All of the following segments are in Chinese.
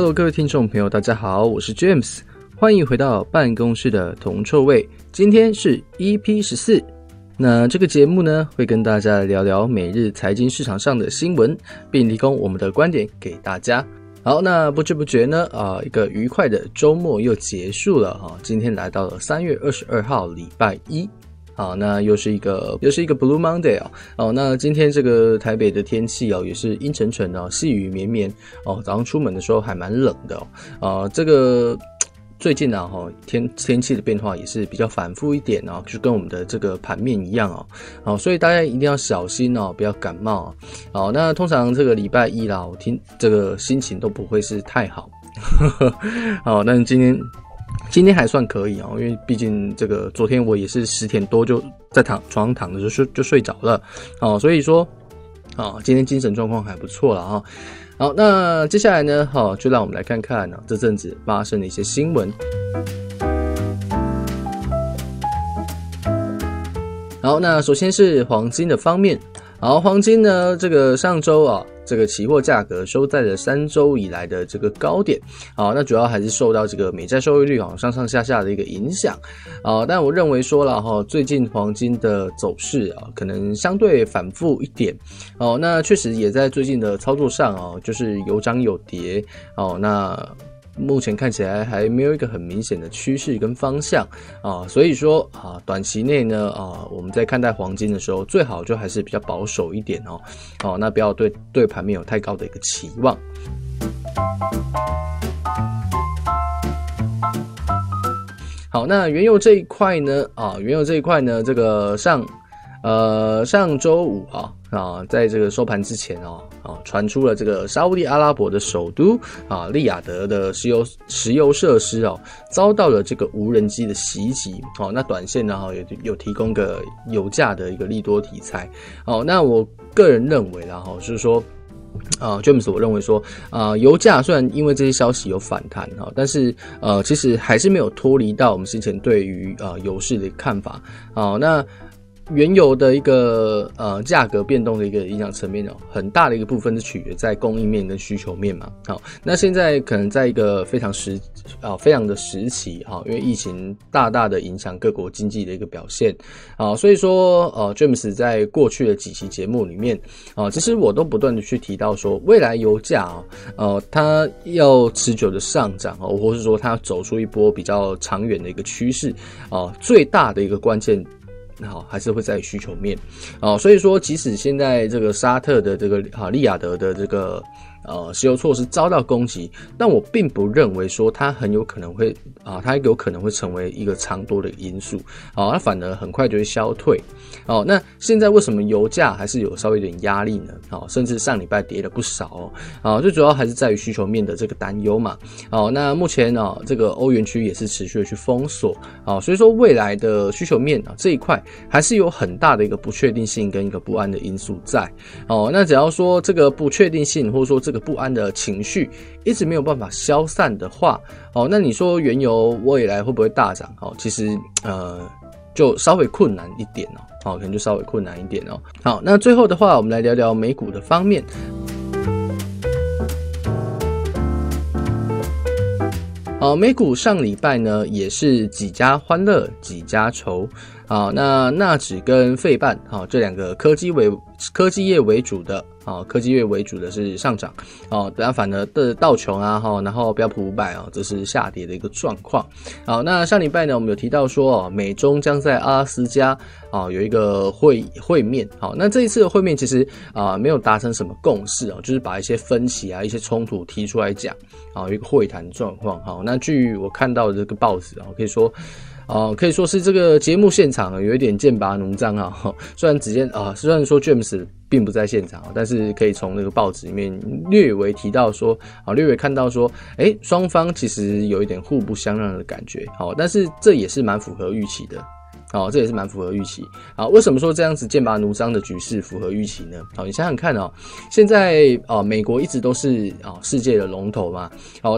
Hello， 各位听众朋友，大家好，我是 James， 欢迎回到办公室的铜臭味。今天是 EP14， 那这个节目呢，会跟大家聊聊每日财经市场上的新闻，并提供我们的观点给大家。好，那不知不觉呢，一个愉快的周末又结束了哈，今天来到了3月22号礼拜一。好，那又是一个 Blue Monday 哦。哦，那今天这个台北的天气哦，也是阴沉沉的，细雨绵绵哦。早上出门的时候还蛮冷的哦。这个最近啊，天气的变化也是比较反复一点哦，就跟我们的这个盘面一样哦。好，所以大家一定要小心哦，不要感冒哦。好，那通常这个礼拜一啦，我听这个心情都不会是太好。好，但是今天还算可以哦，因为毕竟这个昨天我也是10点多就在床上躺着就睡着了哦，所以说哦，今天精神状况还不错了啊。好，那接下来呢，好，就让我们来看看这阵子发生的一些新闻。好，那首先是黄金的方面。好，黄金呢，这个上周啊，这个期货价格收在了3周以来的这个高点。好，那主要还是受到这个美债收益率啊上下的一个影响。好，但我认为说啦齁，最近黄金的走势啊，可能相对反复一点。好，那确实也在最近的操作上啊，就是有涨有跌。好，那目前看起来还没有一个很明显的趋势跟方向啊，所以说啊，短期内呢啊，我们在看待黄金的时候，最好就还是比较保守一点哦。哦，那不要对盘面有太高的一个期望。好，那原油这一块呢啊，这个上周五啊，在这个收盘之前啊，传出了这个沙烏地阿拉伯的首都啊利雅得的石油设施哦，遭到了这个无人机的袭击哦。那短线呢有提供个油价的一个利多题材哦。那我个人认为啦就是说James 我认为说油价虽然因为这些消息有反弹但是其实还是没有脱离到我们之前对于油市的看法哦。那原油的一个价格变动的一个影响层面哦，很大的一个部分是取决在供应面跟需求面嘛。好，那现在可能在一个非常时期哈，因为疫情大的影响各国经济的一个表现。好，所以说James 在过去的几期节目里面其实我都不断的去提到说，未来油价它要持久的上涨或是说它要走出一波比较长远的一个趋势最大的一个关键。好，还是会在需求面所以说即使现在这个沙特的这个利雅得的这个石油措施遭到攻击，但我并不认为说它很有可能会它有可能会成为一个长多的因素它反而很快就会消退那现在为什么油价还是有稍微一点压力呢甚至上礼拜跌了不少最主要还是在于需求面的这个担忧嘛那目前这个欧元区也是持续的去封锁所以说未来的需求面这一块还是有很大的一个不确定性跟一个不安的因素在那只要说这个不确定性或者说这个不安的情绪一直没有办法消散的话那你说原油未来会不会大涨其实就稍微困难一点可能就稍微困难一点好，那最后的话我们来聊聊美股的方面。美股上礼拜呢也是几家欢乐几家愁那纳指跟费半这两个科技业为主的是上涨反而道琼然后标普500这是下跌的一个状况。好，那上礼拜呢我们有提到说美中将在阿拉斯加有一个会面那这一次的会面其实没有达成什么共识就是把一些分歧一些冲突提出来讲有一个会谈状况那据我看到的这个报纸可以说是这个节目现场有一点剑拔弩张虽然说 James 并不在现场但是可以从那个报纸里面略微看到说双方其实有一点互不相让的感觉但是这也是蛮符合预期的为什么说这样子剑拔弩张的局势符合预期呢你想想看现在美国一直都是世界的龙头嘛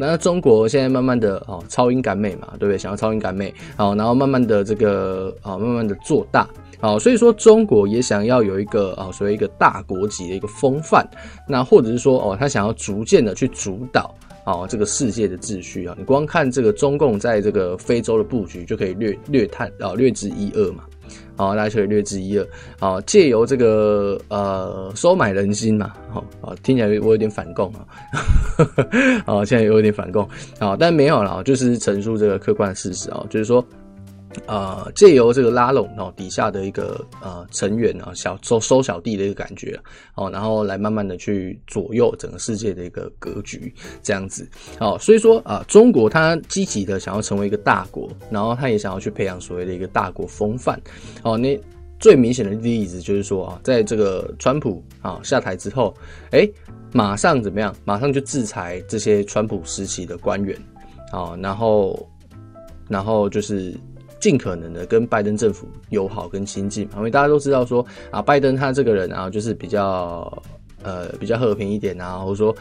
那中国现在慢慢的超英赶美嘛对不对想要超英赶美然后慢慢的这个慢慢的做大所以说中国也想要有一个所谓一个大国级的一个风范那或者是说他想要逐渐的去主导啊这个世界的秩序啊，你光看这个中共在这个非洲的布局就可以略知一二嘛。好，大家可以略知一二。好，借由这个收买人心嘛。好，听起来我有点反共啊。好，现在有点反共。好，但没有啦，就是陈述这个客观的事实啊，就是说，借由这个拉拢哦底下的一个成员啊，收小弟的一个感觉哦，然后来慢慢的去左右整个世界的一个格局这样子。好，所以说中国它积极的想要成为一个大国，然后它也想要去培养所谓的一个大国风范。好，那最明显的例子就是说啊，在这个川普啊下台之后，马上怎么样？马上就制裁这些川普时期的官员啊，然后就是尽可能的跟拜登政府友好跟亲近，因为大家都知道说啊，拜登他这个人啊，就是比较和平一点啊，或者说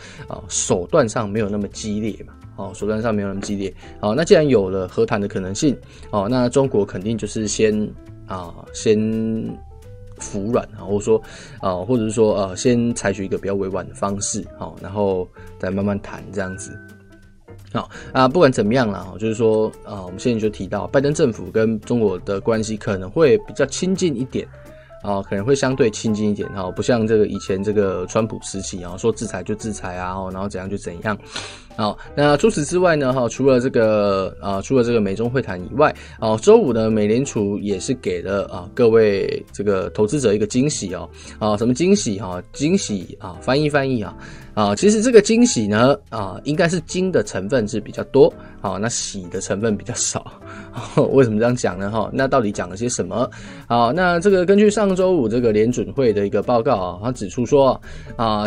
手段上没有那么激烈嘛，手段上没有那么激烈。好，那既然有了和谈的可能性，那中国肯定就是先服软，然后说或者是说先采取一个比较委婉的方式，然后再慢慢谈这样子。好啊，不管怎么样啦，就是说我们现在就提到拜登政府跟中国的关系可能会比较亲近一点啊，可能会相对亲近一点啊，不像这个以前这个川普时期啊，说制裁就制裁啊，然后怎样就怎样。好，那除此之外呢，除了这个美中会谈以外，周五呢，美联储也是给了各位这个投资者一个惊喜哦。什么惊喜哈？惊喜啊，翻译啊。其实这个惊喜呢，应该是惊的成分是比较多，那喜的成分比较少。为什么这样讲呢？那到底讲了些什么？好，那这个根据上周五这个联准会的一个报告啊，它指出说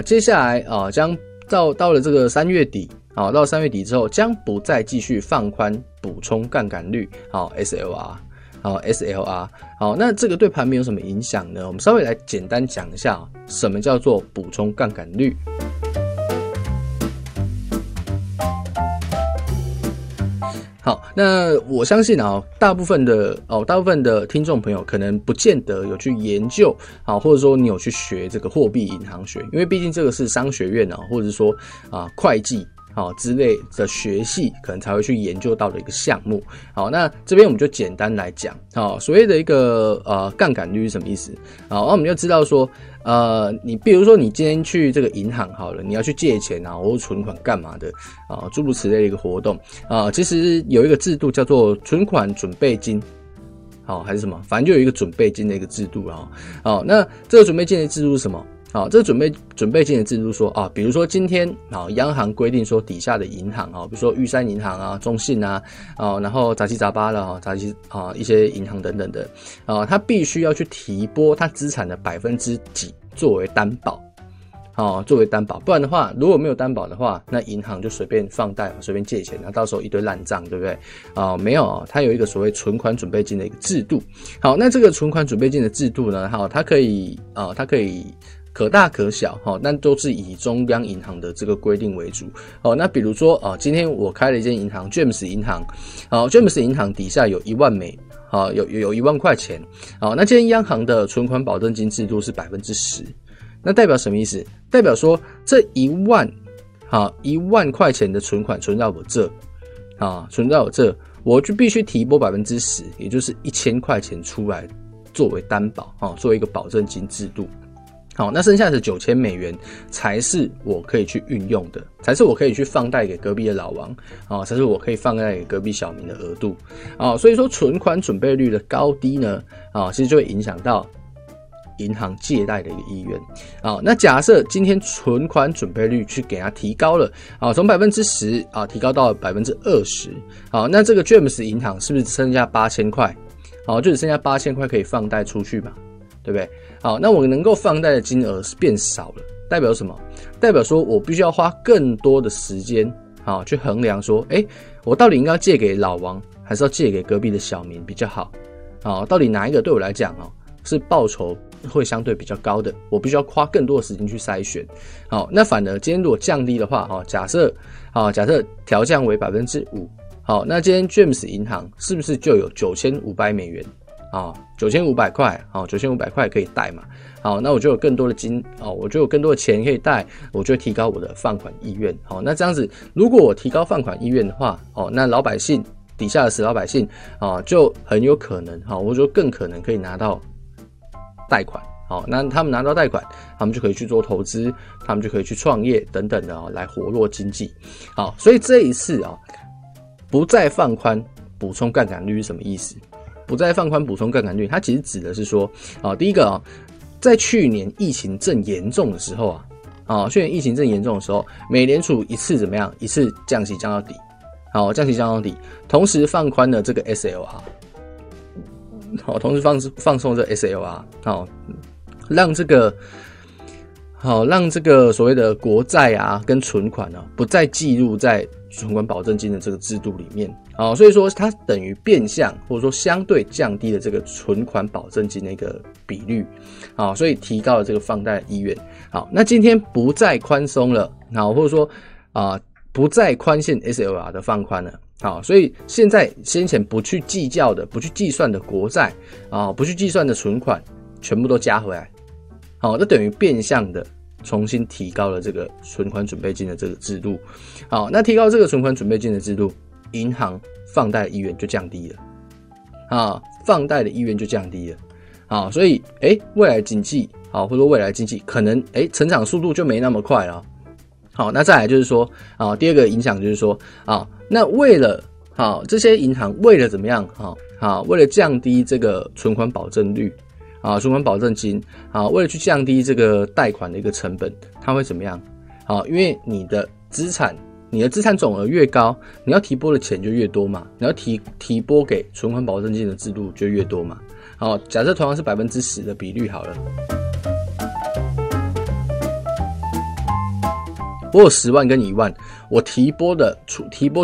接下来将到了这个3月底。好，到3月底之后将不再继续放宽补充杠杆率，好 SLR， 好 SLR， 好，那这个对盘面有什么影响呢？我们稍微来简单讲一下什么叫做补充杠杆率。好，那我相信大部分的听众朋友可能不见得有去研究，或者说你有去学这个货币银行学，因为毕竟这个是商学院或者说会计之类的学系可能才会去研究到的一个项目。好，那这边我们就简单来讲，所谓的一个杠杆率是什么意思？好，我们就知道说，你比如说你今天去这个银行好了，你要去借钱啊，或存款干嘛的诸如此类的一个活动其实有一个制度叫做存款准备金。好，还是什么，反正就有一个准备金的一个制度好，那这个准备金的制度是什么？好，这准备金的制度说比如说今天央行规定说底下的银行比如说玉山银行啊、中信啊，然后杂七杂八的一些银行等等的它必须要去提拨它资产的几% 作为担保。好，作为担保，不然的话，如果没有担保的话，那银行就随便放贷、随便借钱，那到时候一堆烂账，对不对？没有，它有一个所谓存款准备金的一个制度。好，那这个存款准备金的制度呢，它可以可大可小，但都是以中央银行的这个规定为主。那比如说今天我开了一间银行 James 银行，James 银行底下有1万美，有1万块钱。那今天央行的存款保证金制度是 10%， 那代表什么意思？代表说这1万块钱的存款存到我这我就必须提拨 10%， 也就是1000块钱出来作为担保，作为一个保证金制度。好，那剩下的$9000才是我可以去运用的，才是我可以去放贷给隔壁的老王才是我可以放贷给隔壁小明的额度所以说存款准备率的高低呢其实就会影响到银行借贷的一个意愿那假设今天存款准备率去给它提高了从 10% 提高到 20%， 那这个 James 银行是不是剩下8000块？就只剩下8000块可以放贷出去嘛，对不对？好，那我能够放贷的金额是变少了，代表什么？代表说我必须要花更多的时间去衡量说我到底应该借给老王还是要借给隔壁的小明比较好到底哪一个对我来讲是报酬会相对比较高的，我必须要花更多的时间去筛选那反而今天如果降低的话假设调降为 5%， 那今天 James 银行是不是就有$9500 啊，9500块啊，9500块可以贷嘛。好，那我就有更多的金啊，我就有更多的钱可以贷，我就提高我的放款意愿。好，那这样子，如果我提高放款意愿的话，哦，那老百姓底下的死老百姓啊，就很有可能哈，我就更可能可以拿到贷款。 好，那他们拿到贷款，他们就可以去做投资，他们就可以去创业等等的哦，来活络经济。好，所以这一次啊，不再放宽补充杠杆率是什么意思？不再放宽补充杠杆率，它其实指的是说，啊，第一个啊，在去年疫情正严重的时候啊，去年疫情正严重的时候，美联储一次怎么样？一次降息降到底，好，降息降到底，同时放宽了这个 SLR， 好，同时放松这 SLR， 好。 让这个所谓的国债啊跟存款啊不再计入在存款保证金的这个制度里面啊，所以说它等于变相或者说相对降低了这个存款保证金的一个比率啊，所以提高了这个放贷意愿。好，那今天不再宽松了，好，或者说不再宽限 SLR 的放宽了。 好，所以现在先前不去计较的、不去计算的国债啊，不去计算的存款，全部都加回来。 好，那等于变相的重新提高了这个存款准备金的这个制度。好，那提高这个存款准备金的制度，银行放贷的意愿就降低了。啊，放贷的意愿就降低了。啊，所以未来经济啊，或者说未来经济可能成长速度就没那么快了。好，那再来就是说啊，第二个影响就是说啊，那为了这些银行为了怎么样为了降低这个存款保证率。 啊，存款保证金啊，为了去降低这个贷款的一个成本，它会怎么样？啊，因为你的资产，总额越高，你要提拨的钱就越多嘛，你要提拨给存款保证金的制度就越多嘛。好，假设同样是 10% 的比率好了，我有10万跟1万，我提拨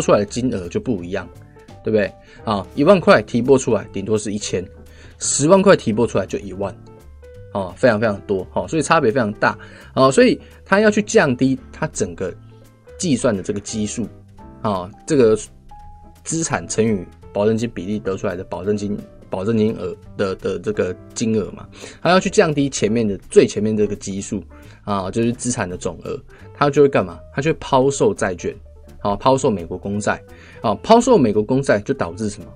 出来的金额就不一样，对不对？啊，1万块提拨出来，顶多是1000。 10万块提拨出来就1万，哦，非常非常多，哦，所以差别非常大，哦，所以它要去降低它整个计算的这个基数，啊，这个资产乘以保证金比例得出来的保证金额的这个金额嘛，它要去降低最前面这个基数啊，就是资产的总额，它就会干嘛？它就会抛售债券，啊，抛售美国公债，啊，抛售美国公债就导致什么？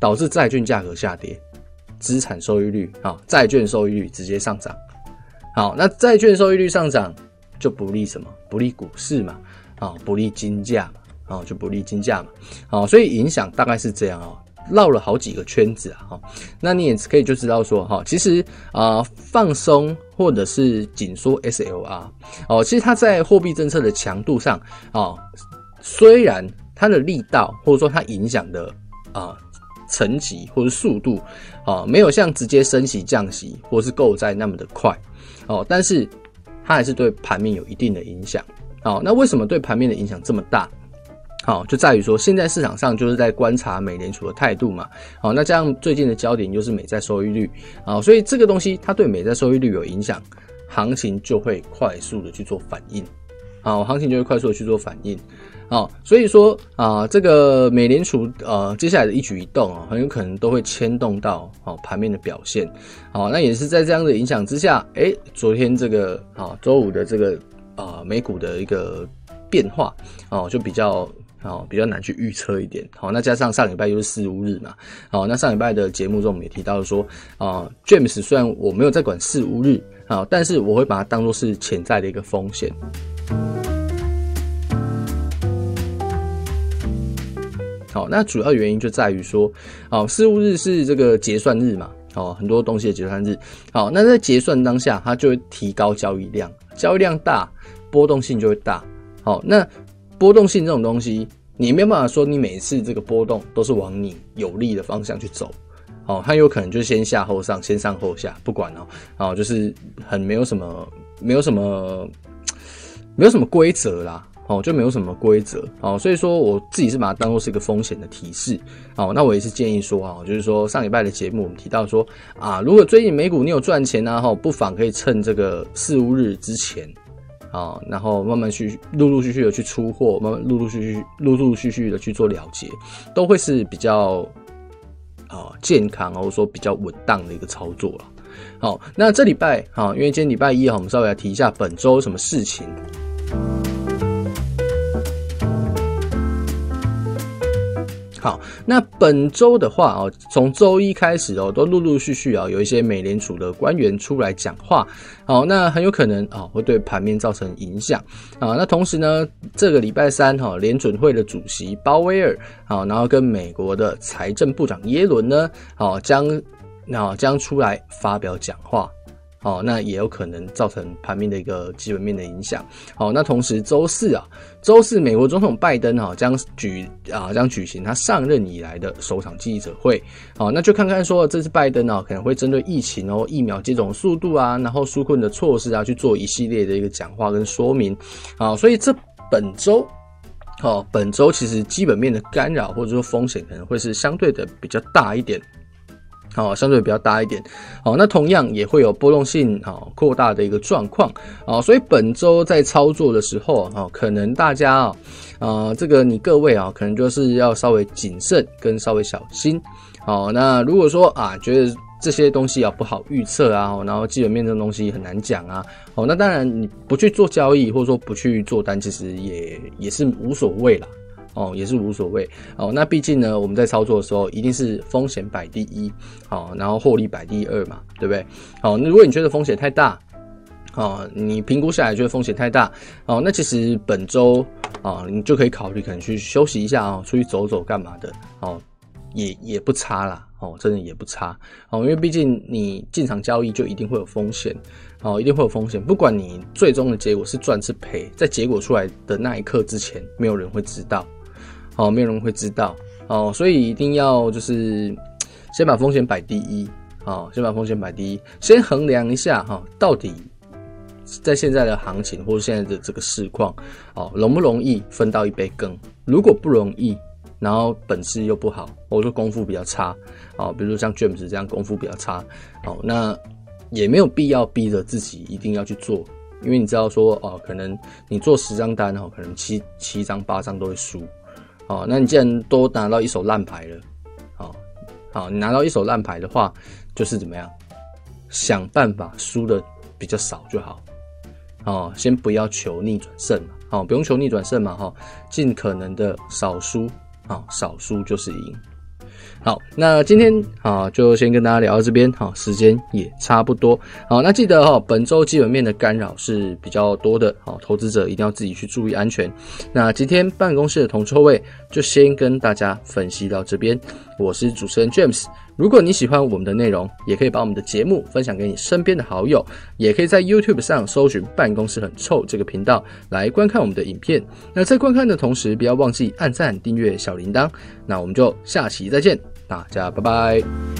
导致债券价格下跌。 资产收益率啊，债券收益率直接上涨。好，那债券收益率上涨就不利什么？不利股市嘛，啊，不利金价嘛，啊，就不利金价嘛。好，所以影响大概是这样哦，绕了好几个圈子啊。哈，那你也可以就知道说哈，其实放松或者是紧缩 SLR 哦，其实它在货币政策的强度上啊，虽然它的力道或者说它影响的层级或者速度，啊，没有像直接升息、降息或是购债那么的快，哦，但是它还是对盘面有一定的影响，哦，那为什么对盘面的影响这么大？好，就在于说现在市场上就是在观察美联储的态度嘛，好，那这样最近的焦点就是美债收益率，啊，所以这个东西它对美债收益率有影响，行情就会快速的去做反应，好，行情就会快速的去做反应。 哦，所以说这个美联储接下来的一举一动啊，很有可能都会牵动到盘面的表现。好，那也是在这样的影响之下，昨天这个周五的这个美股的一个变化哦，就比较难去预测一点。好，那加上上礼拜又是四巫日嘛，好，那上礼拜的节目中我们也提到说James 虽然我没有在管四巫日啊，但是我会把它当作是潜在的一个风险。 好，那主要原因就在于说，四巫日是这个结算日嘛，很多东西的结算日。好，那在结算当下，它就会提高交易量，交易量大，波动性就会大。好，那波动性这种东西，你没有办法说你每次这个波动都是往你有利的方向去走。好，它有可能就先下后上，先上后下，不管哦。好，就是很没有什么规则啦。 哦，就没有什么规则哦，所以说我自己是把它当做是一个风险的提示哦。那我也是建议说就是说上礼拜的节目我们提到说如果最近美股你有赚钱啊，不妨可以趁这个四五日之前然后慢慢陆陆续续的去出货，慢慢陆陆续续的去做了结，都会是比较健康或者说比较稳当的一个操作了。好，那这礼拜好，因为今天礼拜一我们稍微来提一下本周什么事情。好，那本周的话哦，从周一开始哦，都陆陆续续啊有一些美联储的官员出来讲话，好，那很有可能啊会对盘面造成影响啊。那同时呢，这个礼拜三哈，联准会的主席鲍威尔啊，然后跟美国的财政部长耶伦呢，好将出来发表讲话。好，那也有可能造成盘面的一个基本面的影响。好，那同时周四美国总统拜登将举行他上任以来的首场记者会。好，那就看看说这次拜登可能会针对疫情疫苗接种速度啊，然后纾困的措施啊，去做一系列的一个讲话跟说明。好，所以这本周其实基本面的干扰或者说风险可能会是相对的比较大一点。相对比较大一点。好，那同样也会有波动性扩大的一个状况。所以本周在操作的时候可能大家你各位可能就是要稍微谨慎跟稍微小心。好，那如果说觉得这些东西不好预测啊，然后基本面这种东西很难讲啊，那当然你不去做交易或者说不去做单其实也是无所谓啦。也是无所谓。那毕竟呢，我们在操作的时候一定是风险摆第一，然后获利摆第二嘛，对不对？如果你觉得风险太大，你评估下来觉得风险太大，那其实本周你就可以考虑可能去休息一下，出去走走干嘛的，也不差啦，真的也不差。因为毕竟你进场交易就一定会有风险，一定会有风险，不管你最终的结果是赚是赔，在结果出来的那一刻之前，没有人会知道。没有人会知道所以一定要就是先把风险摆第一先衡量一下到底在现在的行情或者现在的这个市况容不容易分到一杯羹。如果不容易，然后本事又不好，我说功夫比较差比如说像 James 这样功夫比较差那也没有必要逼着自己一定要去做，因为你知道说可能你做10张单可能7张8张都会输。那你既然都拿到一手烂牌了，你拿到一手烂牌的话，就是怎么样，想办法输的比较少就好，先不要求逆转胜嘛，不用求逆转胜嘛，尽可能的少输，少输就是赢。好，那今天就先跟大家聊到这边，时间也差不多。好，那记得本周基本面的干扰是比较多的，投资者一定要自己去注意安全。那今天办公室的同臭味就先跟大家分析到这边，我是主持人 James。 如果你喜欢我们的内容，也可以把我们的节目分享给你身边的好友，也可以在 YouTube 上搜寻办公室很臭这个频道来观看我们的影片。那在观看的同时，不要忘记按赞、订阅、小铃铛。那我们就下期再见，大家拜拜。